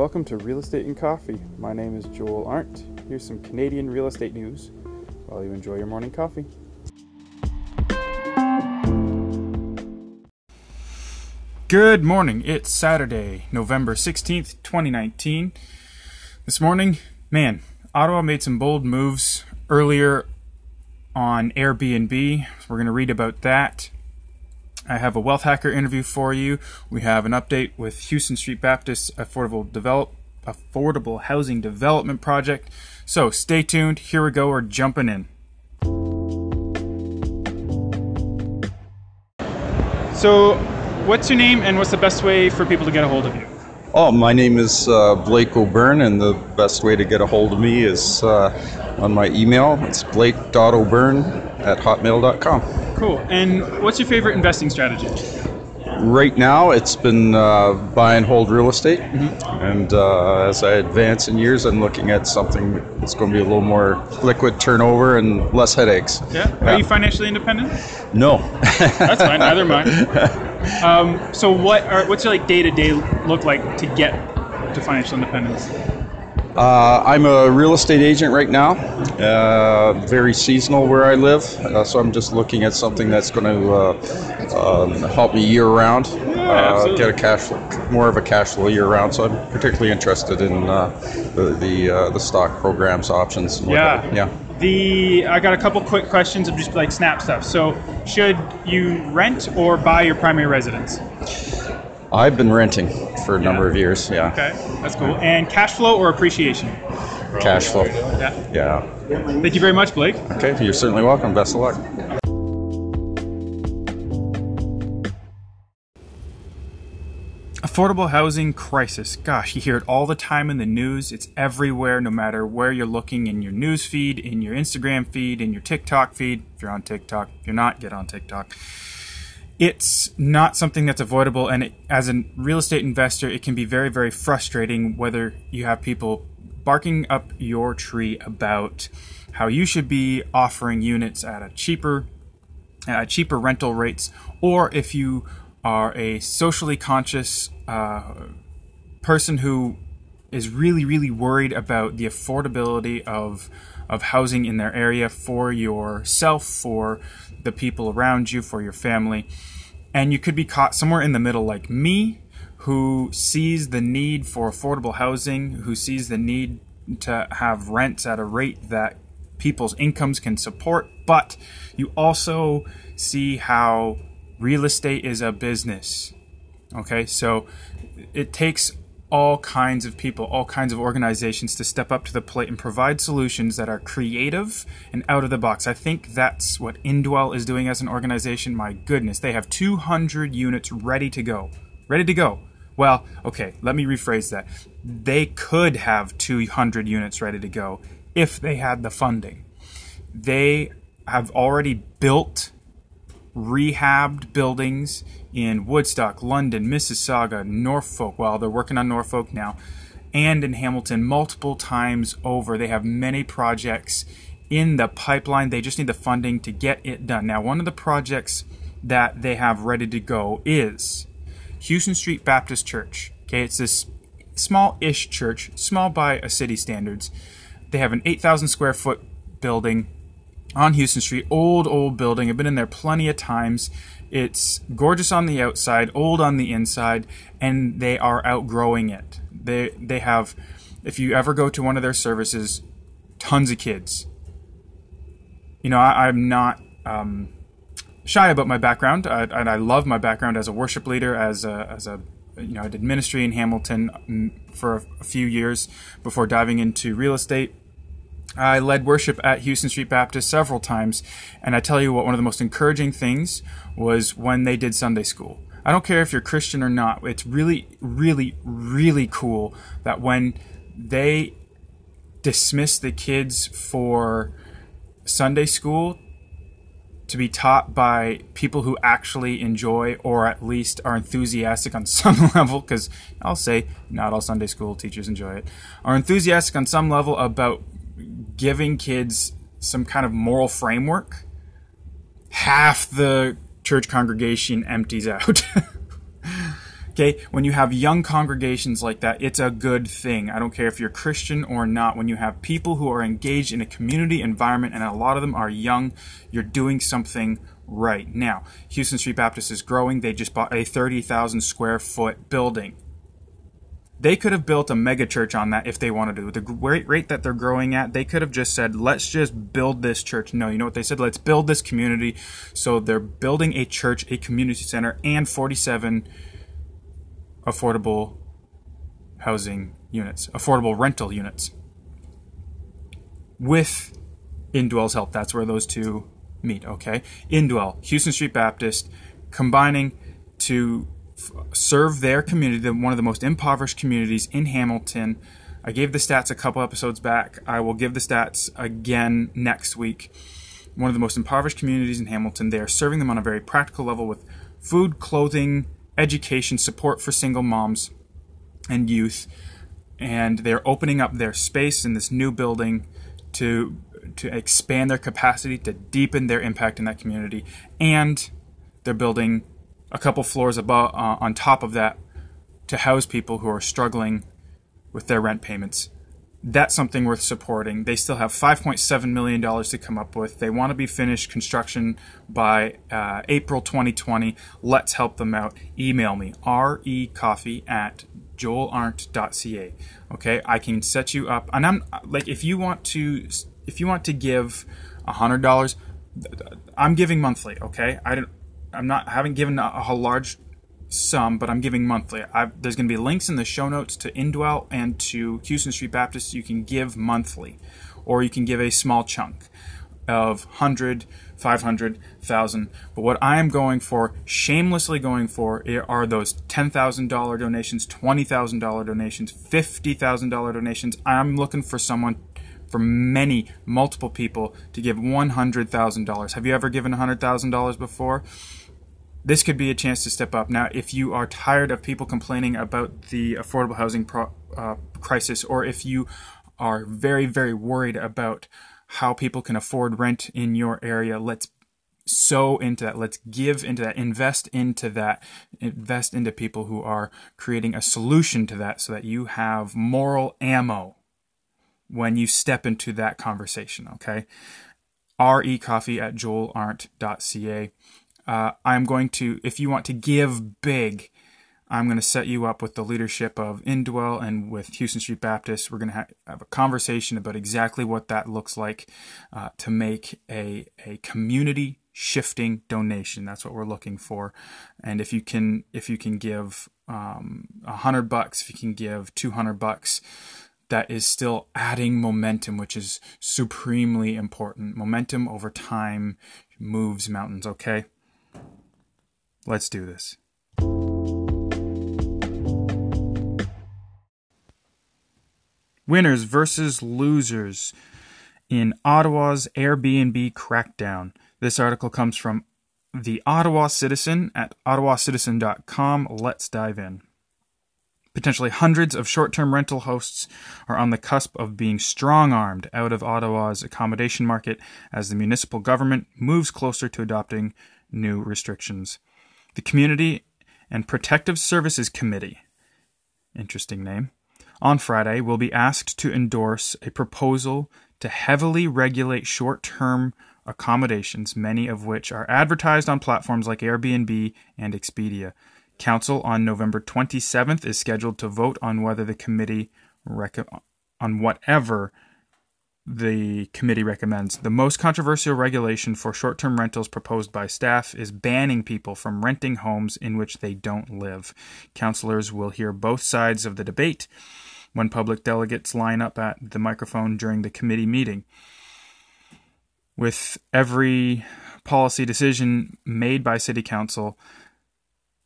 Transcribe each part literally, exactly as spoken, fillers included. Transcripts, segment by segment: Welcome to Real Estate and Coffee. My name is Joel Arndt. Here's some Canadian real estate news while you enjoy your morning coffee. Good morning. It's Saturday, November sixteenth, twenty nineteen. This morning, man, Ottawa made some bold moves earlier on Airbnb. We're going to read about that. I have a Wealth Hacker interview for you. We have an update with Houston Street Baptist Affordable Develop Affordable Housing Development Project. So stay tuned. Here we go. We're jumping in. So, what's your name and what's the best way for people to get a hold of you? Oh, my name is uh, Blake O'Byrne, and the best way to get a hold of me is uh, on my email. It's blake dot o'byrne at hotmail dot com. Cool. And what's your favorite investing strategy? Right now, it's been uh, buy and hold real estate. Mm-hmm. And uh, as I advance in years, I'm looking at something that's going to be a little more liquid turnover and less headaches. Yeah. Are yeah. you financially independent? No. That's fine. Neither am I. Um, so, what are what's your like day to day look like to get to financial independence? Uh, I'm a real estate agent right now, uh, very seasonal where I live, uh, so I'm just looking at something that's going to uh, um, help me year round, yeah, uh, get a cash flow, more of a cash flow year round. So I'm particularly interested in uh, the the, uh, the stock programs, options. And yeah, whatever. yeah. The I got a couple quick questions of just like snap stuff. So should you rent or buy your primary residence? I've been renting for a yeah. number of years, yeah. Okay, that's cool. And cash flow or appreciation? Cash flow. Yeah. yeah. Thank you very much, Blake. Okay, you're certainly welcome. Best of luck. Affordable housing crisis. Gosh, you hear it all the time in the news. It's everywhere, no matter where you're looking, in your news feed, in your Instagram feed, in your TikTok feed. If you're on TikTok, if you're not, get on TikTok. It's not something that's avoidable, and it, as a real estate investor, it can be very, very frustrating whether you have people barking up your tree about how you should be offering units at a cheaper, uh, cheaper rental rates, or if you are a socially conscious uh, person who is really, really worried about the affordability of of housing in their area for yourself, for the people around you, for your family. And you could be caught somewhere in the middle like me, who sees the need for affordable housing, who sees the need to have rents at a rate that people's incomes can support. But you also see how real estate is a business. Okay, so it takes all kinds of people, all kinds of organizations to step up to the plate and provide solutions that are creative and out of the box. I think that's what Indwell is doing as an organization. My goodness, they have two hundred units ready to go. Ready to go. Well, okay, let me rephrase that. They could have two hundred units ready to go if they had the funding. They have already built rehabbed buildings in Woodstock, London, Mississauga, Norfolk. Well, they're working on Norfolk now, and in Hamilton multiple times over. They have many projects in the pipeline. They just need the funding to get it done. Now, one of the projects that they have ready to go is Houston Street Baptist Church. Okay, it's this small-ish church, small by a city standards. They have an eight thousand square foot building on Houston Street, old, old building. I've been in there plenty of times. It's gorgeous on the outside, old on the inside, and they are outgrowing it. They they have, if you ever go to one of their services, tons of kids. You know, I, I'm not um, shy about my background, I, and I love my background as a worship leader, as a, as a, you know, I did ministry in Hamilton for a, a few years before diving into real estate. I led worship at Houston Street Baptist several times, and I tell you what, one of the most encouraging things was when they did Sunday school. I don't care if you're Christian or not, it's really, really, really cool that when they dismiss the kids for Sunday school to be taught by people who actually enjoy or at least are enthusiastic on some level, because I'll say not all Sunday school teachers enjoy it, are enthusiastic on some level about giving kids some kind of moral framework, half the church congregation empties out. Okay, when you have young congregations like that, it's a good thing. I don't care if you're Christian or not. When you have people who are engaged in a community environment, and a lot of them are young, you're doing something right. Now, Houston Street Baptist is growing. They just bought a thirty thousand square foot building. They could have built a mega church on that if they wanted to. The rate that they're growing at, they could have just said, let's just build this church. No, you know what they said? Let's build this community. So they're building a church, a community center, and forty-seven affordable housing units, affordable rental units. With Indwell's help, that's where those two meet, okay? Indwell, Houston Street Baptist, combining to serve their community, one of the most impoverished communities in Hamilton. I gave the stats a couple episodes back. I will give the stats again next week. One of the most impoverished communities in Hamilton. They are serving them on a very practical level with food, clothing, education, support for single moms and youth. And they're opening up their space in this new building to, to expand their capacity, to deepen their impact in that community. And they're building a couple floors above, uh, on top of that, to house people who are struggling with their rent payments. That's something worth supporting. They still have five point seven million dollars to come up with. They want to be finished construction by uh, April twenty twenty. Let's help them out. Email me, r e coffee at joel arndt dot c a. Okay, I can set you up. And I'm like, if you want to, if you want to give a hundred dollars, I'm giving monthly. Okay, I don't. I'm not I haven't given a, a large sum, but I'm giving monthly. I've, there's going to be links in the show notes to Indwell and to Houston Street Baptist. You can give monthly, or you can give a small chunk of one hundred, five hundred, one thousand. But what I am going for, shamelessly going for, are those ten thousand dollars donations, twenty thousand dollars donations, fifty thousand dollars donations. I'm looking for someone, for many, multiple people, to give one hundred thousand dollars. Have you ever given one hundred thousand dollars before? This could be a chance to step up. Now, if you are tired of people complaining about the affordable housing pro- uh, crisis, or if you are very, very worried about how people can afford rent in your area, let's sow into that. Let's give into that. Invest into that. Invest into people who are creating a solution to that, so that you have moral ammo when you step into that conversation, okay? r e coffee at joel arndt dot c a. Uh, I'm going to, if you want to give big, I'm going to set you up with the leadership of Indwell and with Houston Street Baptist. We're going to ha- have a conversation about exactly what that looks like uh, to make a, a community shifting donation. That's what we're looking for. And if you can, if you can give um, one hundred bucks, if you can give two hundred bucks, that is still adding momentum, which is supremely important. Momentum over time moves mountains, okay? Let's do this. Winners versus losers in Ottawa's Airbnb crackdown. This article comes from the Ottawa Citizen at ottawa citizen dot com. Let's dive in. Potentially hundreds of short-term rental hosts are on the cusp of being strong-armed out of Ottawa's accommodation market as the municipal government moves closer to adopting new restrictions. The Community and Protective Services Committee, interesting name, on Friday will be asked to endorse a proposal to heavily regulate short-term accommodations, many of which are advertised on platforms like Airbnb and Expedia. Council on November twenty-seventh is scheduled to vote on whether the committee reco- on whatever the committee recommends. The most controversial regulation for short-term rentals proposed by staff is banning people from renting homes in which they don't live. Councillors will hear both sides of the debate when public delegates line up at the microphone during the committee meeting. With every policy decision made by City Council,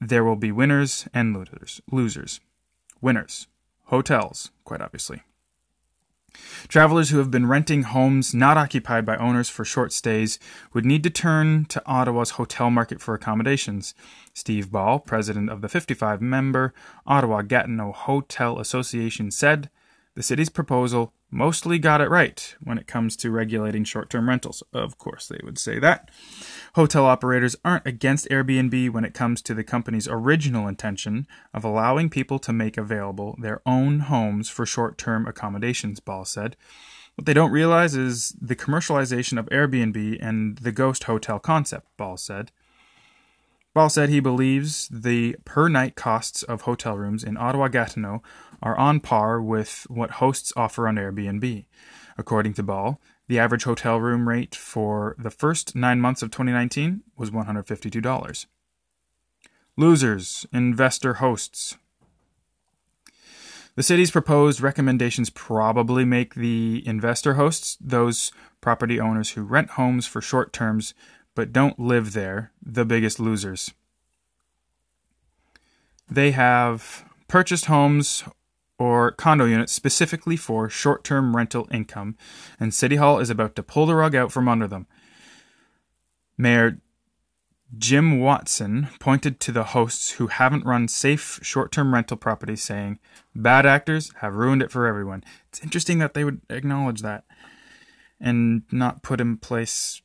there will be winners and losers. Losers. Winners. Hotels, quite obviously. Travelers who have been renting homes not occupied by owners for short stays would need to turn to Ottawa's hotel market for accommodations. Steve Ball, president of the fifty-five-member Ottawa Gatineau Hotel Association, said the city's proposal mostly got it right when it comes to regulating short-term rentals. Of course, they would say that. Hotel operators aren't against Airbnb when it comes to the company's original intention of allowing people to make available their own homes for short-term accommodations, Ball said. What they don't realize is the commercialization of Airbnb and the ghost hotel concept, Ball said. Ball said he believes the per-night costs of hotel rooms in Ottawa-Gatineau are on par with what hosts offer on Airbnb. According to Ball, the average hotel room rate for the first nine months of twenty nineteen was one hundred fifty-two dollars. Losers, investor hosts. The city's proposed recommendations probably make the investor hosts, those property owners who rent homes for short terms but don't live there, the biggest losers. They have purchased homes or condo units specifically for short-term rental income, and City Hall is about to pull the rug out from under them. Mayor Jim Watson pointed to the hosts who haven't run safe short-term rental properties, saying, "Bad actors have ruined it for everyone." It's interesting that they would acknowledge that and not put in place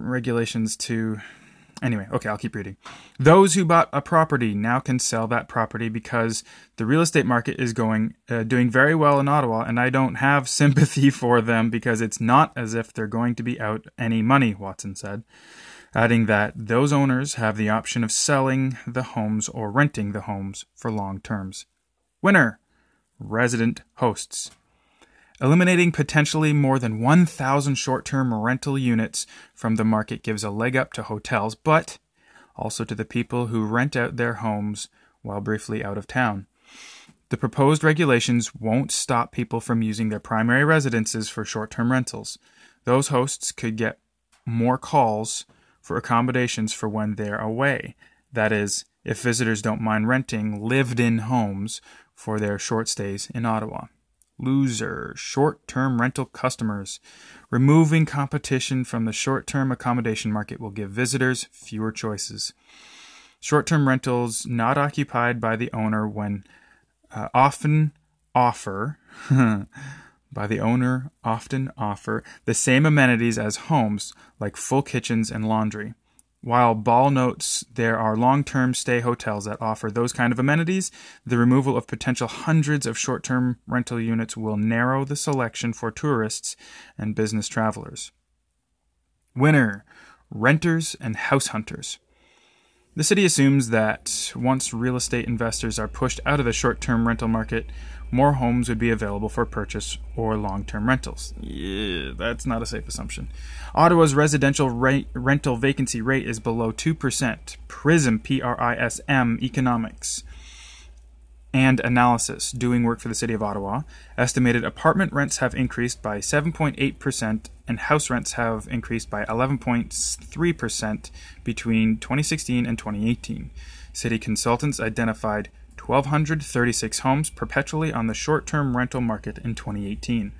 regulations to... Anyway, okay, I'll keep reading. Those who bought a property now can sell that property because the real estate market is going uh, doing very well in Ottawa, and I don't have sympathy for them because it's not as if they're going to be out any money, Watson said, adding that those owners have the option of selling the homes or renting the homes for long terms. Winner, resident hosts. Eliminating potentially more than one thousand short-term rental units from the market gives a leg up to hotels, but also to the people who rent out their homes while briefly out of town. The proposed regulations won't stop people from using their primary residences for short-term rentals. Those hosts could get more calls for accommodations for when they're away. That is, if visitors don't mind renting lived-in homes for their short stays in Ottawa. Loser, short-term rental customers. Removing competition from the short-term accommodation market will give visitors fewer choices. Short-term rentals not occupied by the owner when uh, often offer, by the owner often offer, the same amenities as homes, like full kitchens and laundry. While Ball notes there are long-term stay hotels that offer those kind of amenities, the removal of potential hundreds of short-term rental units will narrow the selection for tourists and business travelers. Winner, renters and house hunters. The city assumes that once real estate investors are pushed out of the short-term rental market, more homes would be available for purchase or long-term rentals. Yeah, that's not a safe assumption. Ottawa's residential rate, rental vacancy rate is below two percent. PRISM, P R I S M, Economics and Analysis, doing work for the City of Ottawa, estimated apartment rents have increased by seven point eight percent and house rents have increased by eleven point three percent between twenty sixteen and twenty eighteen. City consultants identified one thousand two hundred thirty-six homes perpetually on the short-term rental market in twenty eighteen.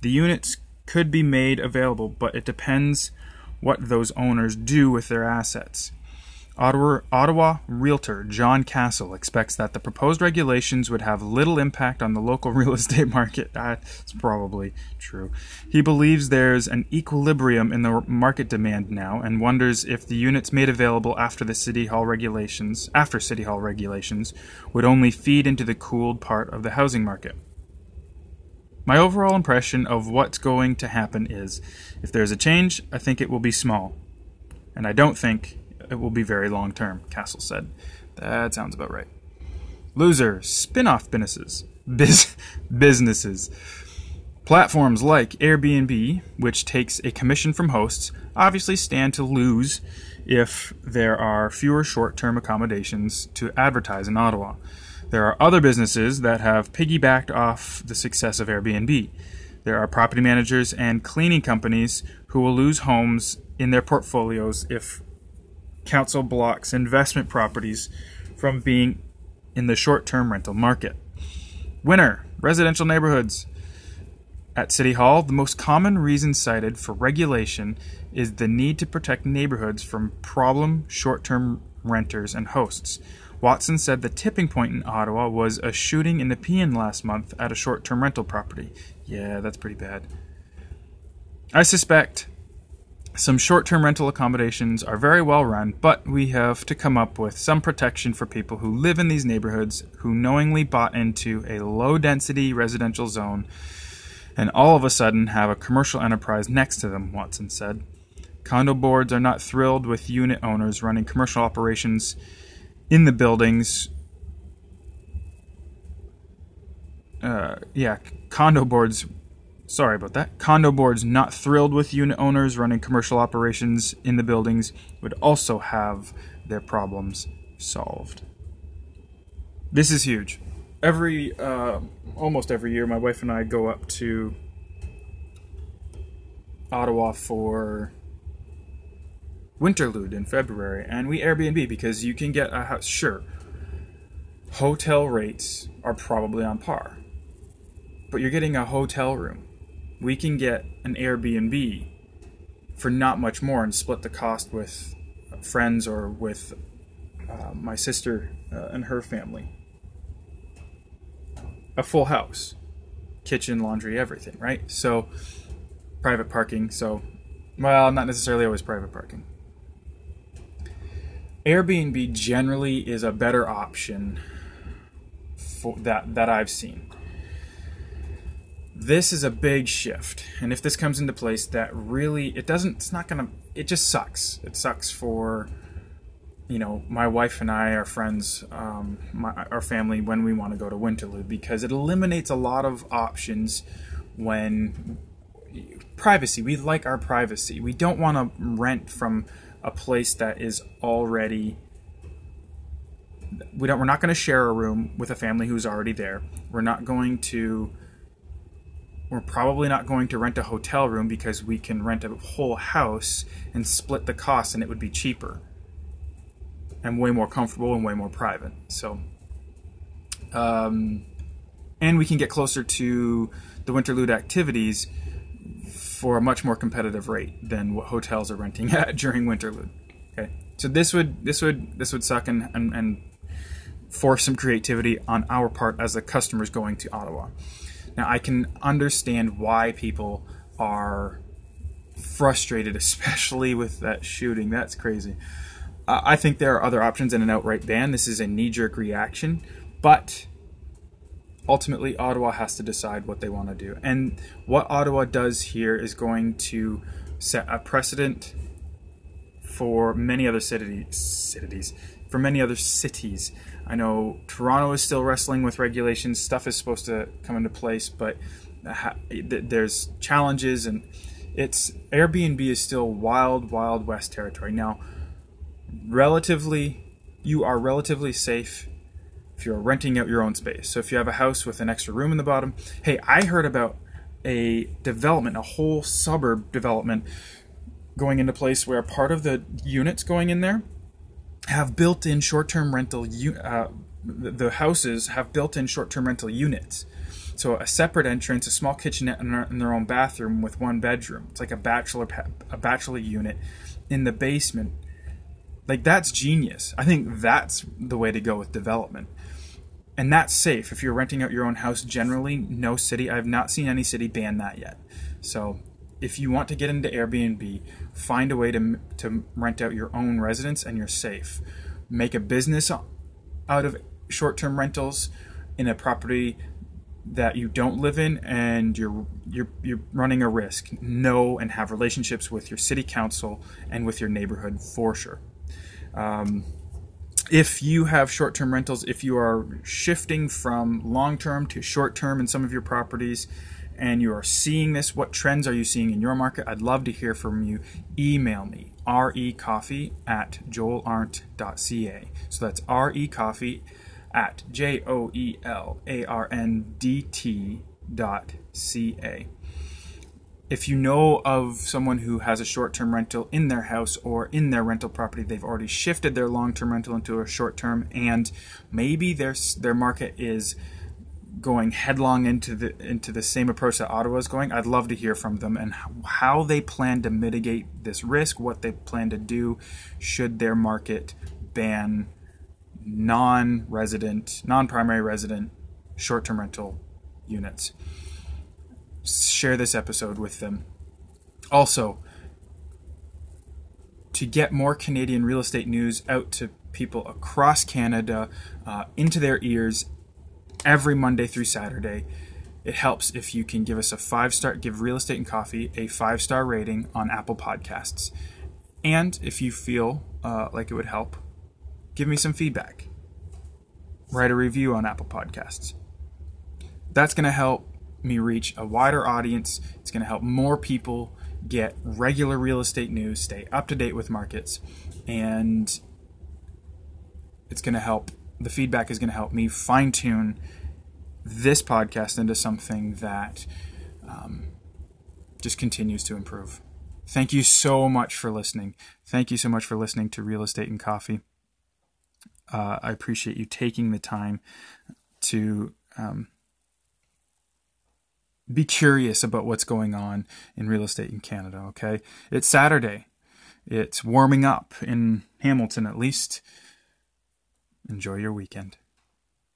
The units could be made available, but it depends what those owners do with their assets. Ottawa, Ottawa realtor John Castle expects that the proposed regulations would have little impact on the local real estate market. That's probably true. He believes there's an equilibrium in the market demand now and wonders if the units made available after the City Hall regulations, after City Hall regulations, would only feed into the cooled part of the housing market. My overall impression of what's going to happen is, if there's a change, I think it will be small. And I don't think it will be very long-term, Castle said. That sounds about right. Loser, spin-off businesses. Biz- businesses. Platforms like Airbnb, which takes a commission from hosts, obviously stand to lose if there are fewer short-term accommodations to advertise in Ottawa. There are other businesses that have piggybacked off the success of Airbnb. There are property managers and cleaning companies who will lose homes in their portfolios if council blocks investment properties from being in the short-term rental market. Winner, residential neighborhoods. At City Hall, the most common reason cited for regulation is the need to protect neighborhoods from problem short-term renters, and hosts. Watson said the tipping point in Ottawa was a shooting in the P N last month at a short-term rental property. Yeah, that's pretty bad. I suspect some short-term rental accommodations are very well run, but we have to come up with some protection for people who live in these neighborhoods who knowingly bought into a low-density residential zone and all of a sudden have a commercial enterprise next to them, Watson said. Condo boards are not thrilled with unit owners running commercial operations in the buildings. Uh, yeah, condo boards... Sorry about that. Condo boards not thrilled with unit owners running commercial operations in the buildings would also have their problems solved. This is huge. Every, uh, almost every year, my wife and I go up to Ottawa for Winterlude in February, and we Airbnb because you can get a house. Sure, hotel rates are probably on par, but you're getting a hotel room. We can get an Airbnb for not much more and split the cost with friends or with uh, my sister uh, and her family. A full house, kitchen, laundry, everything, right? So, private parking. So, well, not necessarily always private parking. Airbnb generally is a better option for that that I've seen. This is a big shift, and if this comes into place, that really, it doesn't, it's not gonna, it just sucks. It sucks for, you know, my wife and I, our friends, um, my, our family, when we want to go to Winterlude, because it eliminates a lot of options when, privacy, we like our privacy. We don't want to rent from a place that is already, we don't, we're not going to share a room with a family who's already there. We're not going to, We're probably not going to rent a hotel room because we can rent a whole house and split the cost, and it would be cheaper and way more comfortable and way more private. So, um, and we can get closer to the Winterlude activities for a much more competitive rate than what hotels are renting at during Winterlude. Okay, so this would this would this would suck and and, and force some creativity on our part as the customers going to Ottawa. Now, I can understand why people are frustrated, especially with that shooting. That's crazy. Uh, I think there are other options than an outright ban. This is a knee-jerk reaction, but ultimately Ottawa has to decide what they want to do. And what Ottawa does here is going to set a precedent for many other cities. For many other cities. I know Toronto is still wrestling with regulations. Stuff is supposed to come into place, but there's challenges, and it's Airbnb is still wild, wild west territory. Now, relatively, you are relatively safe if you're renting out your own space. So if you have a house with an extra room in the bottom, hey, I heard about a development, a whole suburb development going into place where part of the units going in there have built-in short-term rental, uh, the houses have built-in short-term rental units. So a separate entrance, a small kitchenette, and their own bathroom with one bedroom. It's like a bachelor, a bachelor unit in the basement. Like, that's genius. I think that's the way to go with development. And that's safe. If you're renting out your own house, generally, no city, I've not seen any city ban that yet. So if you want to get into Airbnb, find a way to, to rent out your own residence and you're safe. Make a business out of short-term rentals in a property that you don't live in and you're, you're, you're running a risk. Know and have relationships with your city council and with your neighborhood for sure. Um, if you have short-term rentals, if you are shifting from long-term to short-term in some of your properties, and you are seeing this, what trends are you seeing in your market? I'd love to hear from you. Email me, r e coffee at joel arndt dot c a. So that's recoffee at J O E L A R N D T dot C A. If you know of someone who has a short-term rental in their house or in their rental property, they've already shifted their long-term rental into a short-term, and maybe their, their market is going headlong into the into the same approach that Ottawa is going, I'd love to hear from them and how they plan to mitigate this risk, what they plan to do should their market ban non-resident, non-primary resident short-term rental units. Share this episode with them. Also, to get more Canadian real estate news out to people across Canada, uh, into their ears every Monday through Saturday, it helps if you can give us a five-star, give Real Estate and Coffee a five-star rating on Apple Podcasts. And if you feel uh, like it would help, give me some feedback. Write a review on Apple Podcasts. That's going to help me reach a wider audience. It's going to help more people get regular real estate news, stay up to date with markets, and it's going to help, the feedback is going to help me fine-tune this podcast into something that um, just continues to improve. Thank you so much for listening. Thank you so much for listening to Real Estate and Coffee. Uh, I appreciate you taking the time to um, be curious about what's going on in real estate in Canada, okay? It's Saturday. It's warming up in Hamilton, at least. Enjoy your weekend.